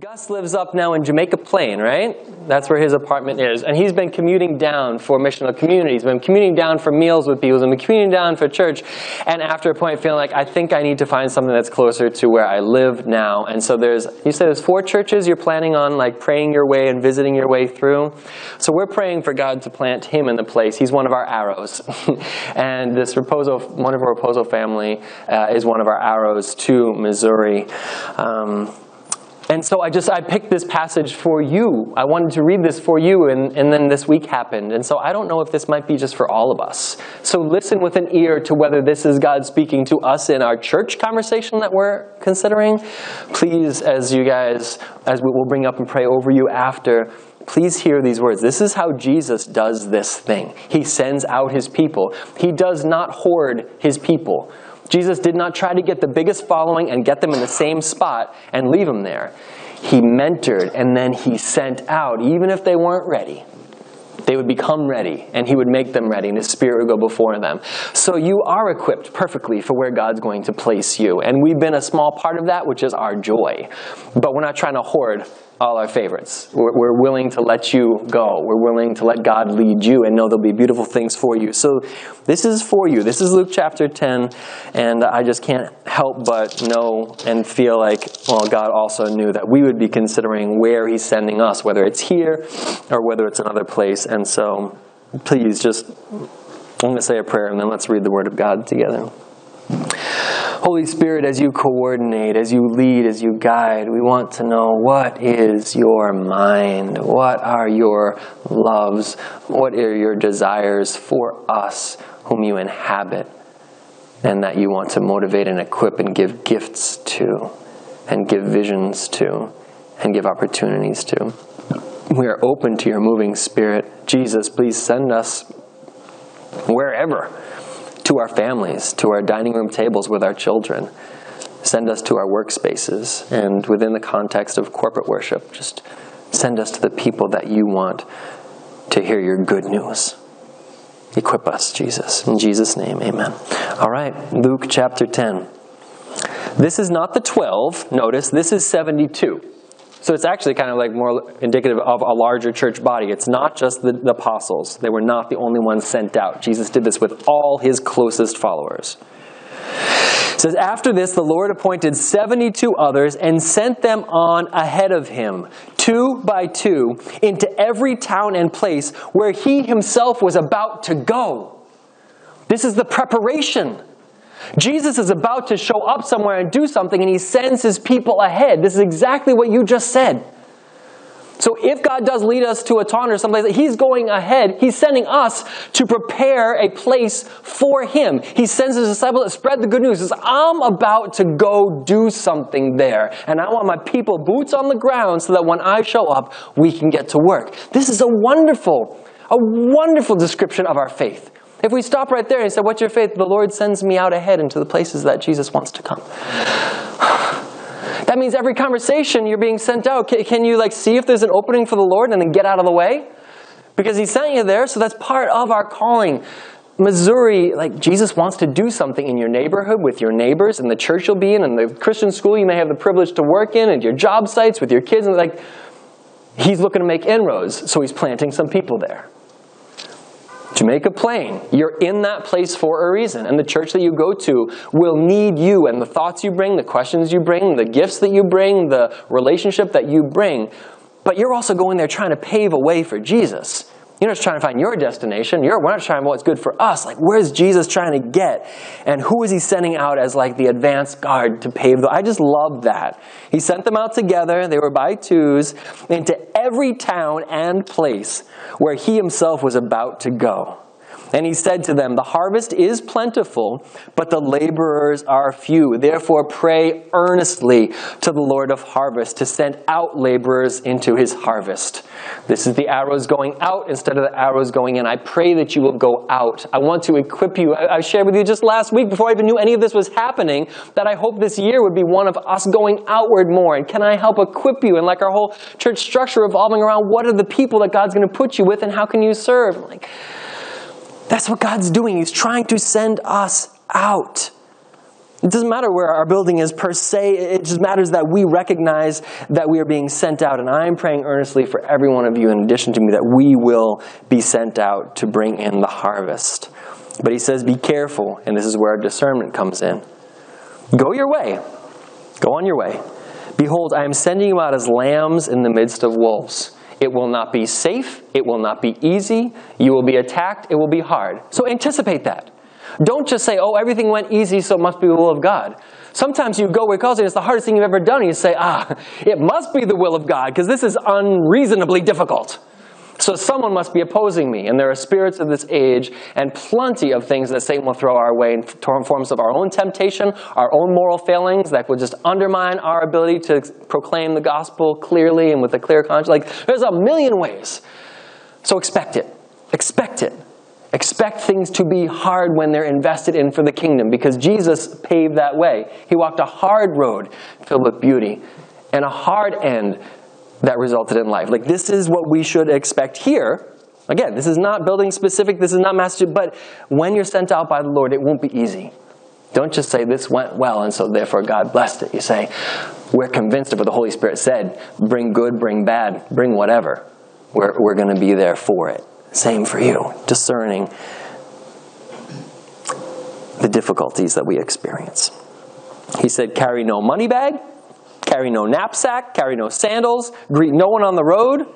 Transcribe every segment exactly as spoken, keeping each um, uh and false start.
Gus lives up now in Jamaica Plain, right? That's where his apartment is. And he's been commuting down for missional communities, been commuting down for meals with people, and been commuting down for church. And after a point, feeling like, I think I need to find something that's closer to where I live now. And so there's, you said there's four churches you're planning on, like, praying your way and visiting your way through. So we're praying for God to plant him in the place. He's one of our arrows. And this Raposo, one of our Raposo family uh, is one of our arrows to Missouri. Um... And so I just, I picked this passage for you. I wanted to read this for you, and, and then this week happened. And so I don't know if this might be just for all of us. So listen with an ear to whether this is God speaking to us in our church conversation that we're considering. Please, as you guys, as we will bring up and pray over you after, please hear these words. This is how Jesus does this thing. He sends out his people. He does not hoard his people. Jesus did not try to get the biggest following and get them in the same spot and leave them there. He mentored, and then he sent out. Even if they weren't ready, they would become ready, and he would make them ready, and his Spirit would go before them. So you are equipped perfectly for where God's going to place you. And we've been a small part of that, which is our joy. But we're not trying to hoard all our favorites. We're, we're willing to let you go. We're willing to let God lead you and know there'll be beautiful things for you. So this is for you. This is Luke chapter ten, and I just can't help but know and feel like, well, God also knew that we would be considering where he's sending us, whether it's here or whether it's another place. And so please just, I'm going to say a prayer, and then let's read the Word of God together. Holy Spirit, as you coordinate, as you lead, as you guide, we want to know, what is your mind? What are your loves? What are your desires for us whom you inhabit and that you want to motivate and equip and give gifts to and give visions to and give opportunities to? We are open to your moving Spirit. Jesus, please send us wherever. To our families, to our dining room tables with our children. Send us to our workspaces, and within the context of corporate worship, just send us to the people that you want to hear your good news. Equip us, Jesus. In Jesus' name, amen. All right, Luke chapter ten. This is not the twelve, notice, this is seventy-two. So it's actually kind of like more indicative of a larger church body. It's not just the, the apostles. They were not the only ones sent out. Jesus did this with all his closest followers. It says, after this, the Lord appointed seventy-two others and sent them on ahead of him, two by two, into every town and place where he himself was about to go. This is the preparation. Jesus is about to show up somewhere and do something, and he sends his people ahead. This is exactly what you just said. So if God does lead us to a town or someplace, he's going ahead. He's sending us to prepare a place for him. He sends his disciples to spread the good news. He says, I'm about to go do something there, and I want my people boots on the ground so that when I show up, we can get to work. This is a wonderful, a wonderful description of our faith. If we stop right there and say, what's your faith? The Lord sends me out ahead into the places that Jesus wants to come. That means every conversation you're being sent out. Can, can you like see if there's an opening for the Lord and then get out of the way? Because he sent you there, so that's part of our calling. Missouri, like Jesus wants to do something in your neighborhood with your neighbors and the church you'll be in and the Christian school you may have the privilege to work in and your job sites with your kids. And like, he's looking to make inroads, so he's planting some people there. Jamaica Plain, you're in that place for a reason. And the church that you go to will need you and the thoughts you bring, the questions you bring, the gifts that you bring, the relationship that you bring. But you're also going there trying to pave a way for Jesus. You're not just trying to find your destination. You're, we're not trying what's good for us. Like, where's Jesus trying to get? And who is he sending out as like the advance guard to pave the way? I just love that. He sent them out together. They were by twos into every town and place where he himself was about to go. And he said to them, the harvest is plentiful, but the laborers are few. Therefore, pray earnestly to the Lord of harvest to send out laborers into his harvest. This is the arrows going out instead of the arrows going in. I pray that you will go out. I want to equip you. I, I shared with you just last week before I even knew any of this was happening that I hope this year would be one of us going outward more. And can I help equip you? And like our whole church structure revolving around what are the people that God's going to put you with and how can you serve? Like, that's what God's doing. He's trying to send us out. It doesn't matter where our building is per se. It just matters that we recognize that we are being sent out. And I'm praying earnestly for every one of you, in addition to me, that we will be sent out to bring in the harvest. But he says, be careful. And this is where our discernment comes in. Go your way. Go on your way. Behold, I am sending you out as lambs in the midst of wolves. It will not be safe. It will not be easy. You will be attacked. It will be hard. So anticipate that. Don't just say, oh, everything went easy, so it must be the will of God. Sometimes you go where it calls you, it's the hardest thing you've ever done, and you say, ah, it must be the will of God, because this is unreasonably difficult. So someone must be opposing me, and there are spirits of this age and plenty of things that Satan will throw our way in forms of our own temptation, our own moral failings that will just undermine our ability to proclaim the gospel clearly and with a clear conscience. Like, there's a million ways. So expect it. Expect it. Expect things to be hard when they're invested in for the kingdom, because Jesus paved that way. He walked a hard road filled with beauty and a hard end that resulted in life. Like, this is what we should expect here. Again, this is not building specific. This is not massive. But when you're sent out by the Lord, it won't be easy. Don't just say this went well and so therefore God blessed it. You say, we're convinced of what the Holy Spirit said. Bring good, bring bad, bring whatever. We're, we're going to be there for it. Same for you, discerning the difficulties that we experience. He said, carry no money bag, carry no knapsack, carry no sandals, greet no one on the road.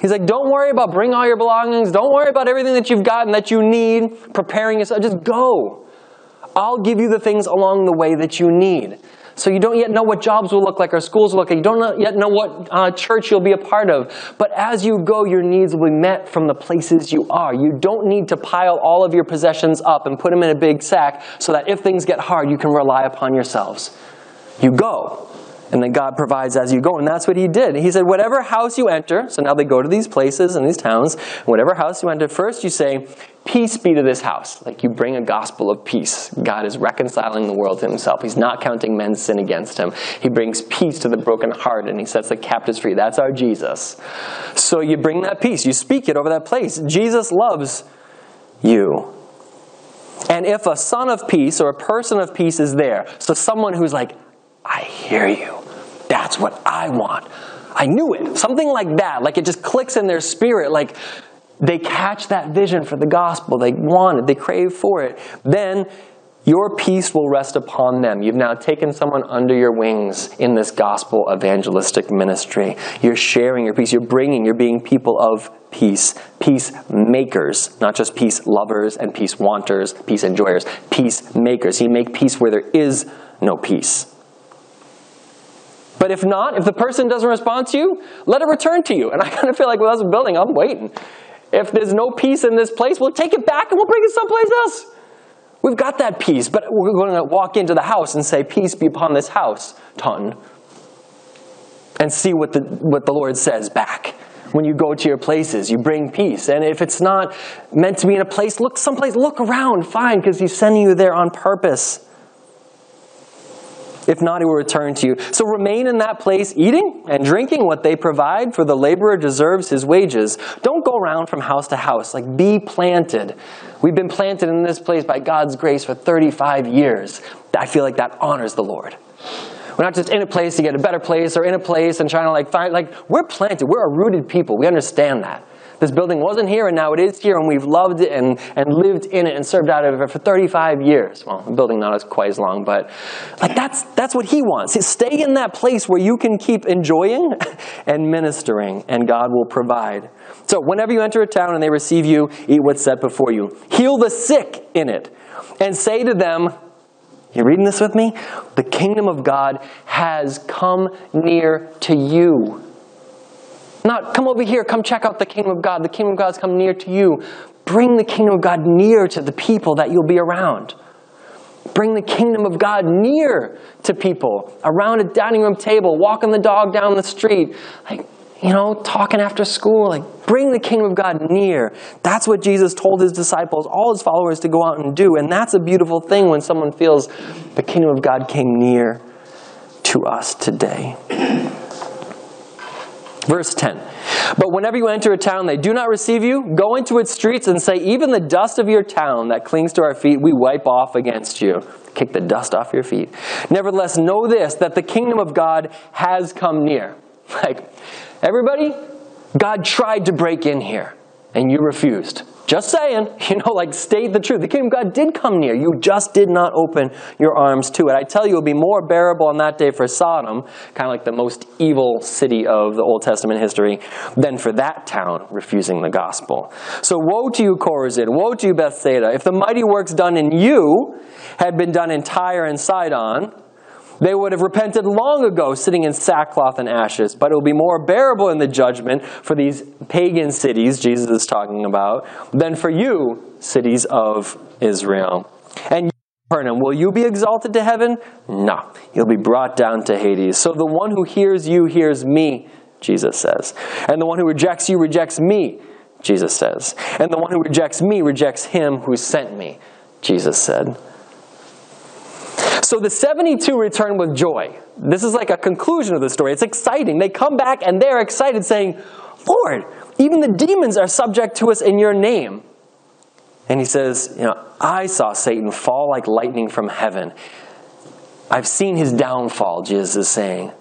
He's like, don't worry about bring all your belongings. Don't worry about everything that you've gotten that you need, preparing yourself. Just go. I'll give you the things along the way that you need. So you don't yet know what jobs will look like or schools will look like. You don't yet know what uh, church you'll be a part of. But as you go, your needs will be met from the places you are. You don't need to pile all of your possessions up and put them in a big sack so that if things get hard, you can rely upon yourselves. You go. And then God provides as you go. And that's what he did. He said, whatever house you enter, so now they go to these places and these towns, whatever house you enter, first you say, peace be to this house. Like, you bring a gospel of peace. God is reconciling the world to himself. He's not counting men's sin against him. He brings peace to the broken heart and he sets the captives free. That's our Jesus. So you bring that peace. You speak it over that place. Jesus loves you. And if a son of peace or a person of peace is there, so someone who's like, I hear you. That's what I want. I knew it. Something like that. Like, it just clicks in their spirit. Like, they catch that vision for the gospel. They want it. They crave for it. Then your peace will rest upon them. You've now taken someone under your wings in this gospel evangelistic ministry. You're sharing your peace. You're bringing, you're being people of peace. Peacemakers, not just peace lovers and peace wanters, peace enjoyers. Peacemakers. You make peace where there is no peace. But if not, if the person doesn't respond to you, let it return to you. And I kind of feel like, well, that's a building. I'm waiting. If there's no peace in this place, we'll take it back and we'll bring it someplace else. We've got that peace, but we're going to walk into the house and say, peace be upon this house, Ton. And see what the, what the Lord says back. When you go to your places, you bring peace. And if it's not meant to be in a place, look someplace, look around, fine, because he's sending you there on purpose. If not, he will return to you. So remain in that place, eating and drinking what they provide, for the laborer deserves his wages. Don't go around from house to house. Like, be planted. We've been planted in this place by God's grace for thirty-five years. I feel like that honors the Lord. We're not just in a place to get a better place, or in a place and trying to like find, like, we're planted. We're a rooted people. We understand that. This building wasn't here, and now it is here, and we've loved it and, and lived in it and served out of it for thirty-five years. Well, the building not as quite as long, but like that's that's what he wants. Stay in that place where you can keep enjoying and ministering, and God will provide. So whenever you enter a town and they receive you, eat what's set before you. Heal the sick in it, and say to them, you reading this with me? The kingdom of God has come near to you. Not, come over here, come check out the kingdom of God. The kingdom of God's come near to you. Bring the kingdom of God near to the people that you'll be around. Bring the kingdom of God near to people. Around a dining room table, walking the dog down the street. Like, you know, talking after school. Like, bring the kingdom of God near. That's what Jesus told his disciples, all his followers, to go out and do. And that's a beautiful thing when someone feels the kingdom of God came near to us today. Verse ten, but whenever you enter a town, they do not receive you. Go into its streets and say, even the dust of your town that clings to our feet, we wipe off against you. Kick the dust off your feet. Nevertheless, know this, that the kingdom of God has come near. Like, everybody, God tried to break in here, and you refused. Just saying, you know, like, state the truth. The kingdom of God did come near. You just did not open your arms to it. I tell you, it will be more bearable on that day for Sodom, kind of like the most evil city of the Old Testament history, than for that town refusing the gospel. So woe to you, Chorazin. Woe to you, Bethsaida. If the mighty works done in you had been done in Tyre and Sidon, they would have repented long ago, sitting in sackcloth and ashes. But it will be more bearable in the judgment for these pagan cities Jesus is talking about than for you, cities of Israel. And you, Capernaum, will you be exalted to heaven? No, you'll be brought down to Hades. So the one who hears you hears me, Jesus says. And the one who rejects you rejects me, Jesus says. And the one who rejects me rejects him who sent me, Jesus said. So the seventy-two return with joy. This is like a conclusion of the story. It's exciting. They come back and they're excited, saying, Lord, even the demons are subject to us in your name. And he says, you know, I saw Satan fall like lightning from heaven. I've seen his downfall, Jesus is saying.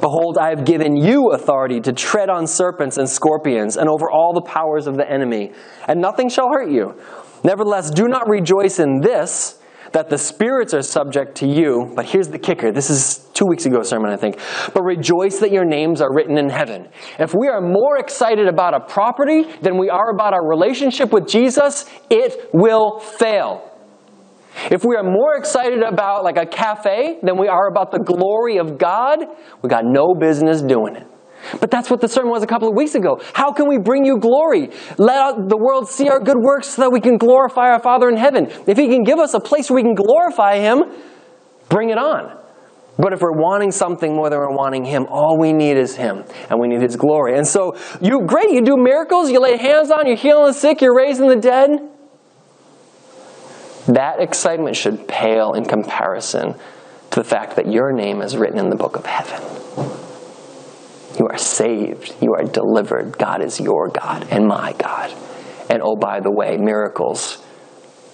Behold, I have given you authority to tread on serpents and scorpions and over all the powers of the enemy, and nothing shall hurt you. Nevertheless, do not rejoice in this, that the spirits are subject to you. But here's the kicker. This is two weeks ago sermon, I think. But rejoice that your names are written in heaven. If we are more excited about a property than we are about our relationship with Jesus, it will fail. If we are more excited about like a cafe than we are about the glory of God, we got no business doing it. But that's what the sermon was a couple of weeks ago. How can we bring you glory? Let the world see our good works so that we can glorify our Father in heaven. If he can give us a place where we can glorify him, bring it on. But if we're wanting something more than we're wanting him, all we need is him, and we need his glory. And so, you great, you do miracles, you lay hands on, you're healing the sick, you're raising the dead. That excitement should pale in comparison to the fact that your name is written in the book of heaven. You are saved. You are delivered. God is your God and my God. And oh, by the way, miracles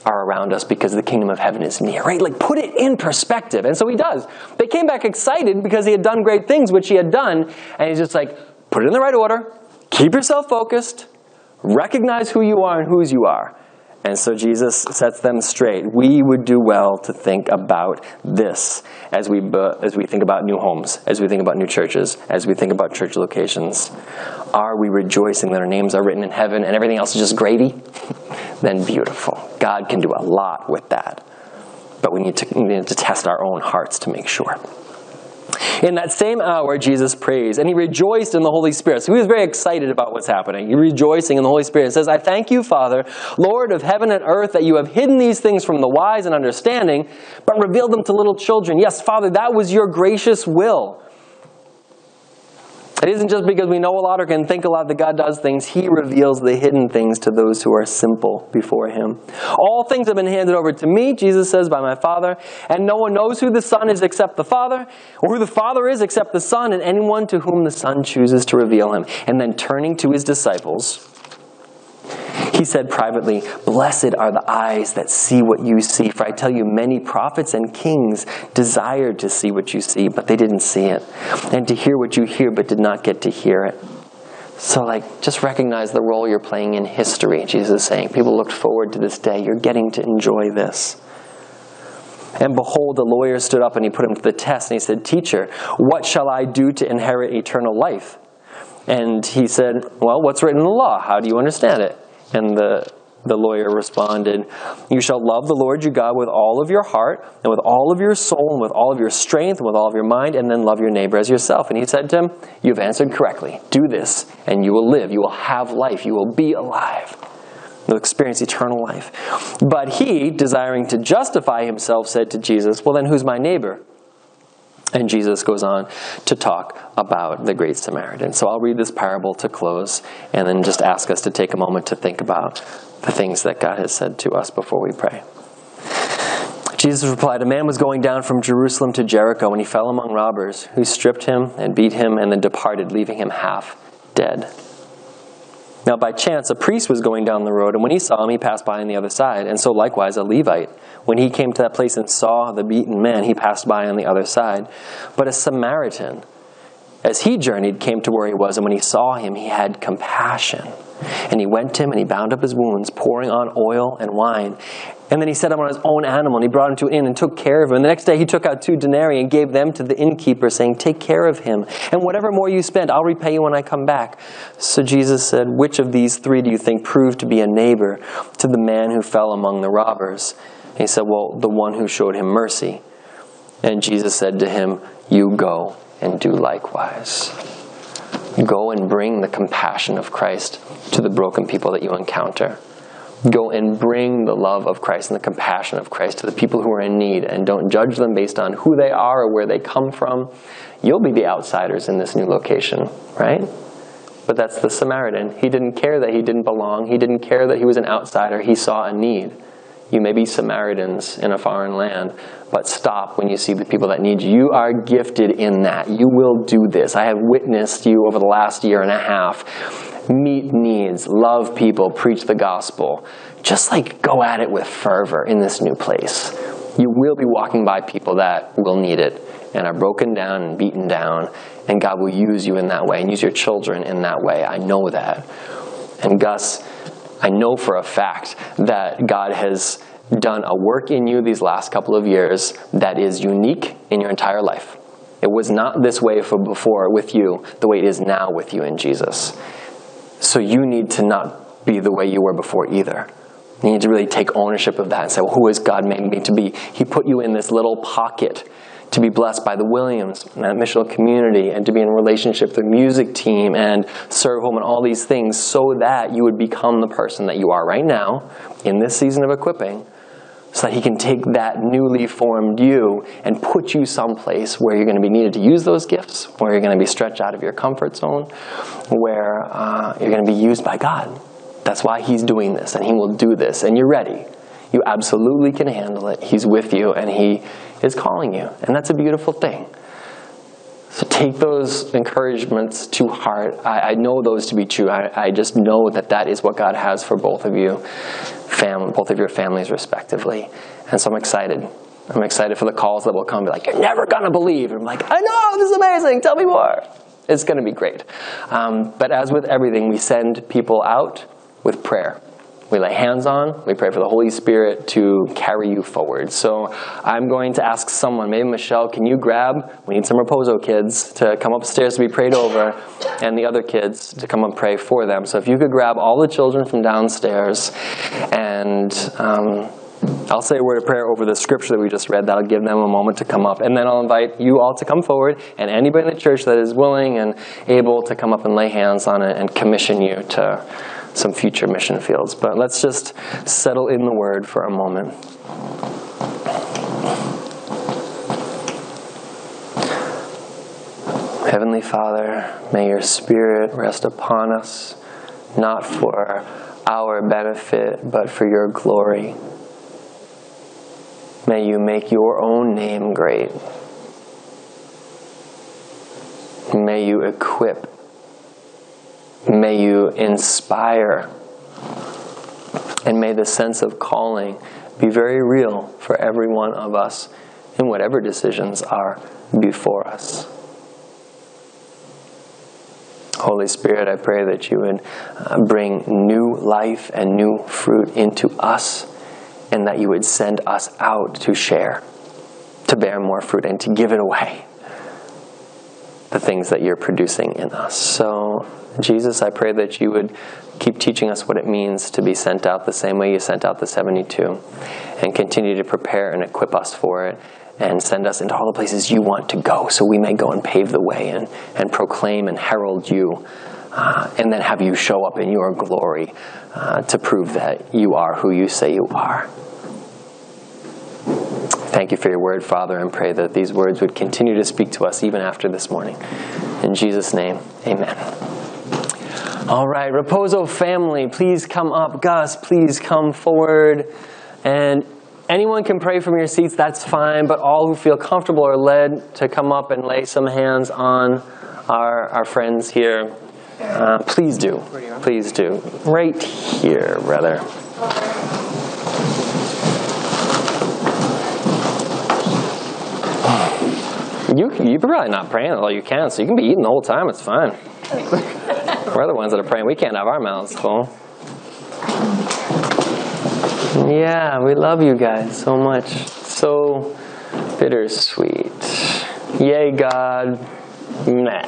are around us because the kingdom of heaven is near, right? Like, put it in perspective. And so he does. They came back excited because he had done great things, which he had done. And he's just like, put it in the right order. Keep yourself focused. Recognize who you are and whose you are. And so Jesus sets them straight. We would do well to think about this as we as we think about new homes, as we think about new churches, as we think about church locations. Are we rejoicing that our names are written in heaven and everything else is just gravy? Then beautiful. God can do a lot with that. But we need to, we need to test our own hearts to make sure. In that same hour, Jesus prays, and he rejoiced in the Holy Spirit. So he was very excited about what's happening. He rejoicing in the Holy Spirit. He says, I thank you, Father, Lord of heaven and earth, that you have hidden these things from the wise and understanding, but revealed them to little children. Yes, Father, that was your gracious will. It isn't just because we know a lot or can think a lot that God does things. He reveals the hidden things to those who are simple before him. All things have been handed over to me, Jesus says, by my Father. And no one knows who the Son is except the Father, or who the Father is except the Son, and anyone to whom the Son chooses to reveal him. And then turning to his disciples, he said privately, blessed are the eyes that see what you see. For I tell you, many prophets and kings desired to see what you see, but they didn't see it. And to hear what you hear, but did not get to hear it. So, like, just recognize the role you're playing in history, Jesus is saying. People looked forward to this day. You're getting to enjoy this. And behold, the lawyer stood up and he put him to the test. And he said, Teacher, what shall I do to inherit eternal life? And he said, well, what's written in the law? How do you understand it? And the, the lawyer responded, you shall love the Lord your God with all of your heart, and with all of your soul, and with all of your strength, and with all of your mind, and then love your neighbor as yourself. And he said to him, you've answered correctly. Do this, and you will live. You will have life. You will be alive. You'll experience eternal life. But he, desiring to justify himself, said to Jesus, well, then who's my neighbor? And Jesus goes on to talk about the Great Samaritan. So I'll read this parable to close and then just ask us to take a moment to think about the things that God has said to us before we pray. Jesus replied, "A man was going down from Jerusalem to Jericho, and he fell among robbers, who stripped him and beat him and then departed, leaving him half dead. Now by chance, a priest was going down the road, and when he saw him, he passed by on the other side. And so likewise, a Levite, when he came to that place and saw the beaten man, he passed by on the other side. But a Samaritan, as he journeyed, came to where he was, and when he saw him, he had compassion. And he went to him, and he bound up his wounds, pouring on oil and wine. And then he set him on his own animal, and he brought him to an inn and took care of him. And the next day he took out two denarii and gave them to the innkeeper, saying, 'Take care of him, and whatever more you spend, I'll repay you when I come back.' So Jesus said, 'Which of these three do you think proved to be a neighbor to the man who fell among the robbers?' And he said, 'Well, the one who showed him mercy.' And Jesus said to him, 'You go and do likewise.'" Go and bring the compassion of Christ to the broken people that you encounter. Go and bring the love of Christ and the compassion of Christ to the people who are in need, and don't judge them based on who they are or where they come from. You'll be the outsiders in this new location, right? But that's the Samaritan. He didn't care that he didn't belong. He didn't care that he was an outsider. He saw a need. You may be Samaritans in a foreign land, but stop when you see the people that need you. You are gifted in that. You will do this. I have witnessed you over the last year and a half. Meet needs, love people, preach the gospel. Just like go at it with fervor in this new place. You will be walking by people that will need it and are broken down and beaten down, and God will use you in that way and use your children in that way. I know that. And Gus, I know for a fact that God has done a work in you these last couple of years that is unique in your entire life. It was not this way for before with you, the way it is now with you in Jesus. So you need to not be the way you were before either. You need to really take ownership of that and say, well, who has God made me to be? He put you in this little pocket to be blessed by the Williams and that Michelle community, and to be in relationship with the music team and serve home and all these things, so that you would become the person that you are right now in this season of equipping, so that he can take that newly formed you and put you someplace where you're going to be needed to use those gifts, where you're going to be stretched out of your comfort zone, where uh, you're going to be used by God. That's why he's doing this, and he will do this, and you're ready. You absolutely can handle it. He's with you, and he is calling you. And that's a beautiful thing. So take those encouragements to heart. I, I know those to be true. I, I just know that that is what God has for both of you, fam- both of your families respectively. And so I'm excited. I'm excited for the calls that will come. Be like, you're never going to believe. And I'm like, I know, this is amazing. Tell me more. It's going to be great. Um, but as with everything, we send people out with prayer. We lay hands on, we pray for the Holy Spirit to carry you forward. So I'm going to ask someone, maybe Michelle, can you grab, we need some Raposo kids to come upstairs to be prayed over, and the other kids to come and pray for them. So if you could grab all the children from downstairs, and um, I'll say a word of prayer over the scripture that we just read. That'll give them a moment to come up. And then I'll invite you all to come forward, and anybody in the church that is willing and able to come up and lay hands on it and commission you to some future mission fields. But let's just settle in the word for a moment. Heavenly Father, may your Spirit rest upon us, not for our benefit, but for your glory. May you make your own name great. May you equip. May you inspire, and may the sense of calling be very real for every one of us in whatever decisions are before us. Holy Spirit, I pray that you would bring new life and new fruit into us, and that you would send us out to share, to bear more fruit, and to give it away, the things that you're producing in us. So, Jesus, I pray that you would keep teaching us what it means to be sent out the same way you sent out the seventy-two, and continue to prepare and equip us for it, and send us into all the places you want to go, so we may go and pave the way and, and proclaim and herald you, uh, and then have you show up in your glory uh, to prove that you are who you say you are. Thank you for your word, Father, and pray that these words would continue to speak to us even after this morning. In Jesus' name, amen. All right, Raposo family, please come up. Gus, please come forward. And Anyone can pray from your seats, that's fine, but all who feel comfortable are led to come up and lay some hands on our, our friends here. Uh, please do. Please do. Right here, brother. You, you're probably not praying all you can, so you can be eating the whole time. It's fine. We're the ones that are praying. We can't have our mouths full. Yeah, we love you guys so much. So bittersweet. Yay, God. Nah.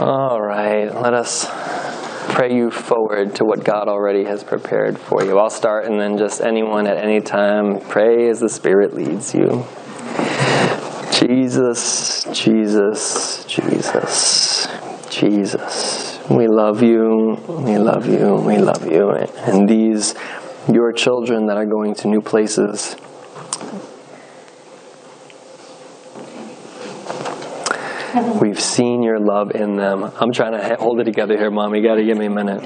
All right, let us pray you forward to what God already has prepared for you. I'll start, and then just anyone at any time, pray as the Spirit leads you. Jesus, Jesus, Jesus, Jesus. We love you, we love you, we love you. And these, your children that are going to new places, we've seen your love in them. I'm trying to hold it together here, Mom. You got to give me a minute.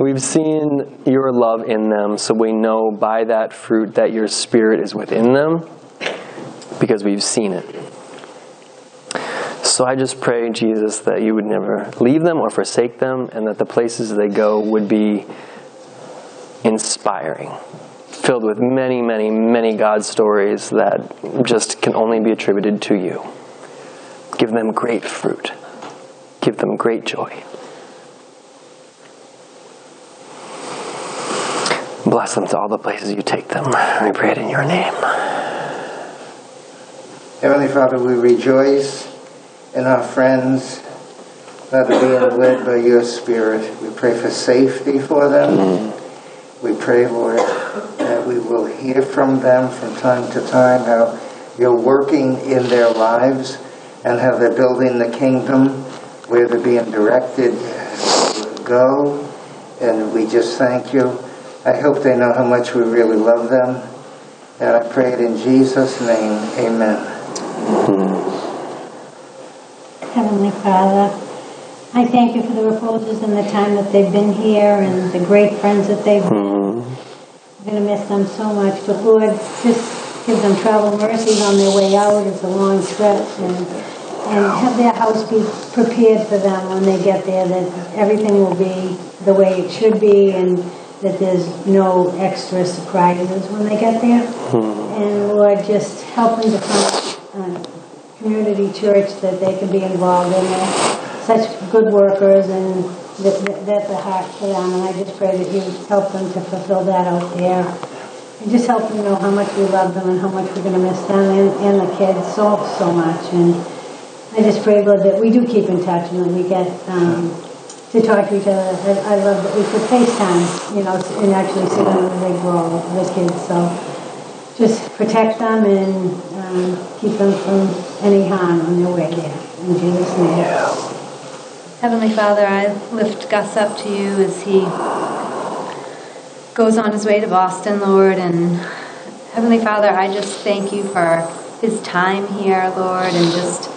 We've seen your love in them, so we know by that fruit that your Spirit is within them because we've seen it. So I just pray, Jesus, that you would never leave them or forsake them, and that the places they go would be inspiring, filled with many, many, many God stories that just can only be attributed to you. Give them great fruit. Give them great joy. Bless them to all the places you take them. We pray it in your name. Heavenly Father, we rejoice. And our friends that are being led by your Spirit. We pray for safety for them. We pray, Lord, that we will hear from them from time to time how you're working in their lives and how they're building the kingdom where they're being directed to go. And we just thank you. I hope they know how much we really love them. And I pray it in Jesus' name. Amen. Heavenly Father, I thank you for the Raposos and the time that they've been here and the great friends that they've been. I'm going to miss them so much. But Lord, just give them travel mercies on their way out. It's a long trip. And, and have their house be prepared for them when they get there, that everything will be the way it should be and that there's no extra surprises when they get there. And Lord, just help them to find... Uh, community church that they can be involved in. They're such good workers, and that, that, that's a heart for them, and I just pray that you help them to fulfill that out there. And just help them know how much we love them and how much we're going to miss them and, and the kids so, so much. And I just pray, Lord, that we do keep in touch and that we get um, to talk to each other. I, I love that we could FaceTime, you know, and actually see them as they grow, the kids. So just protect them and um, keep them from any harm on their way there. In Jesus' name. Heavenly Father, I lift Gus up to you as he goes on his way to Boston, Lord. And Heavenly Father, I just thank you for his time here, Lord. And just,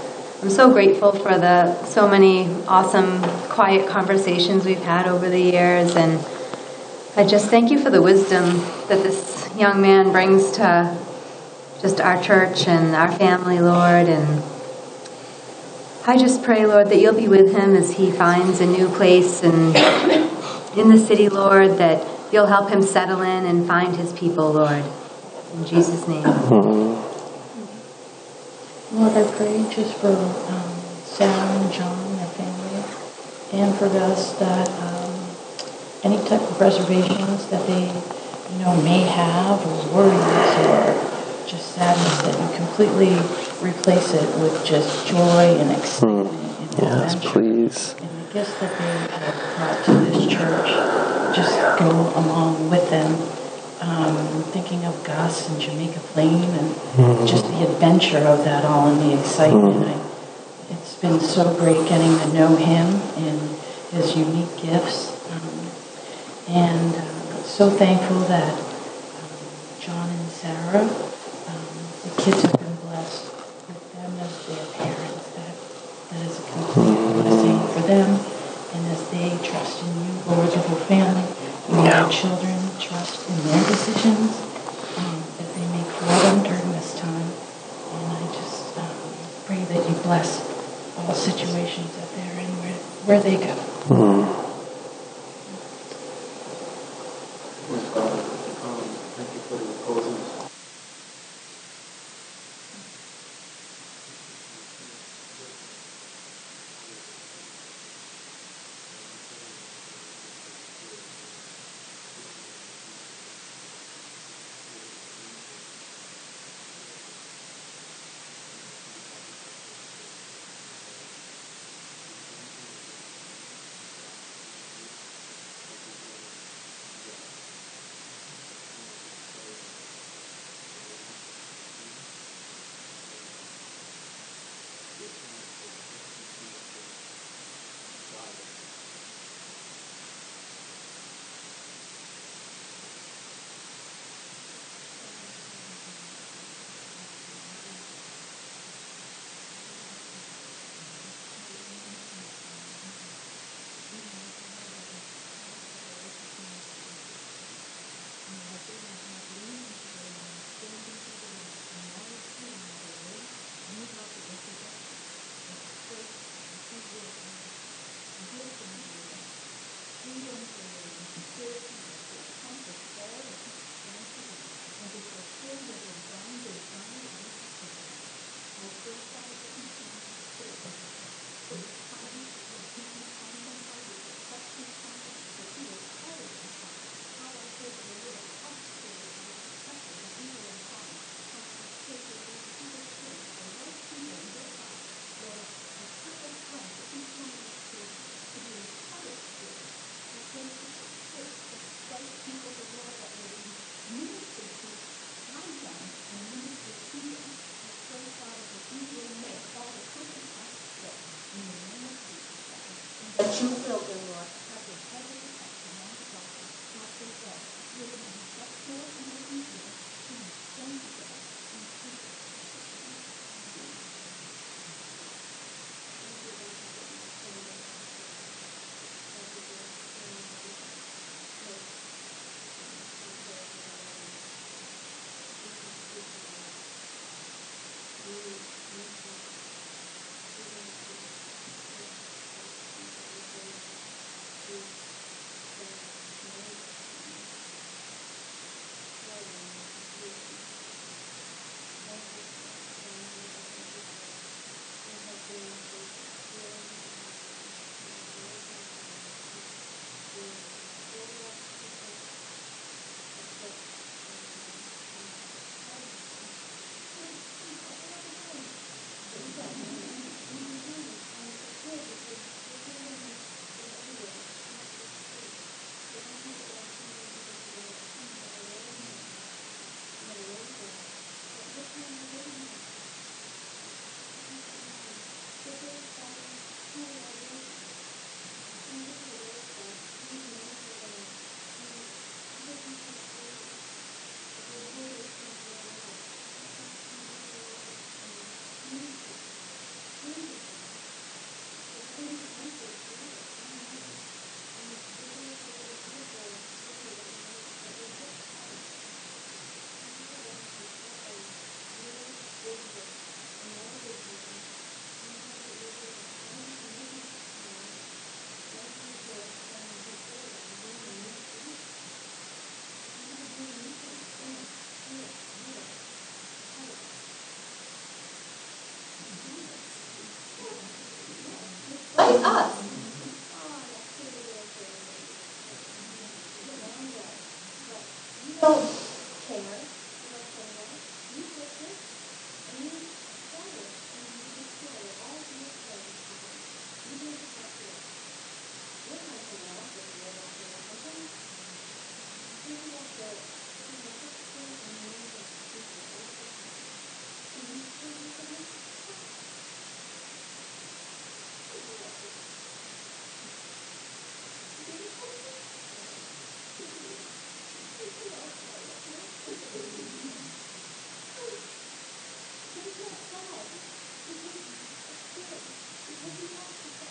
I'm so grateful for the so many awesome, quiet conversations we've had over the years. And I just thank you for the wisdom that this young man brings to just our church and our family, Lord. And I just pray, Lord, that you'll be with him as he finds a new place and in the city, Lord, that you'll help him settle in and find his people, Lord. In Jesus' name. Mm-hmm. Lord, I pray just for um, Sarah and John, their family, and for us that um, any type of reservations that they you know, may have, or worries, or just sadness, that you completely replace it with just joy and excitement. Mm. And yes, adventure. Please. And the gifts that they have brought to this church, just go along with them. Um, thinking of Gus and Jamaica Plain, and mm. just the adventure of that all, and the excitement. Mm. I, it's been so great getting to know him and his unique gifts. Um, and... Uh, So thankful that um, John and Sarah, um, the kids have been blessed with them as their parents. That, that is a complete blessing for them And as they trust in you, Lord, your whole family, your yeah. children trust in their decisions um, that they make for them during this time. And I just um, pray that you bless all situations that they're in, where, where they go. Mm-hmm. You will go, Lord, have your heaven at the Mount of Zion, not your death, living in the poor and the evil, in the same death, in peace. Us. You don't care. You get this, and you destroy it, and you destroy all these things. You do it like this. You're not going to offer it. You're not going to offer it. You're not going to offer it. Because you have to say,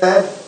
People said,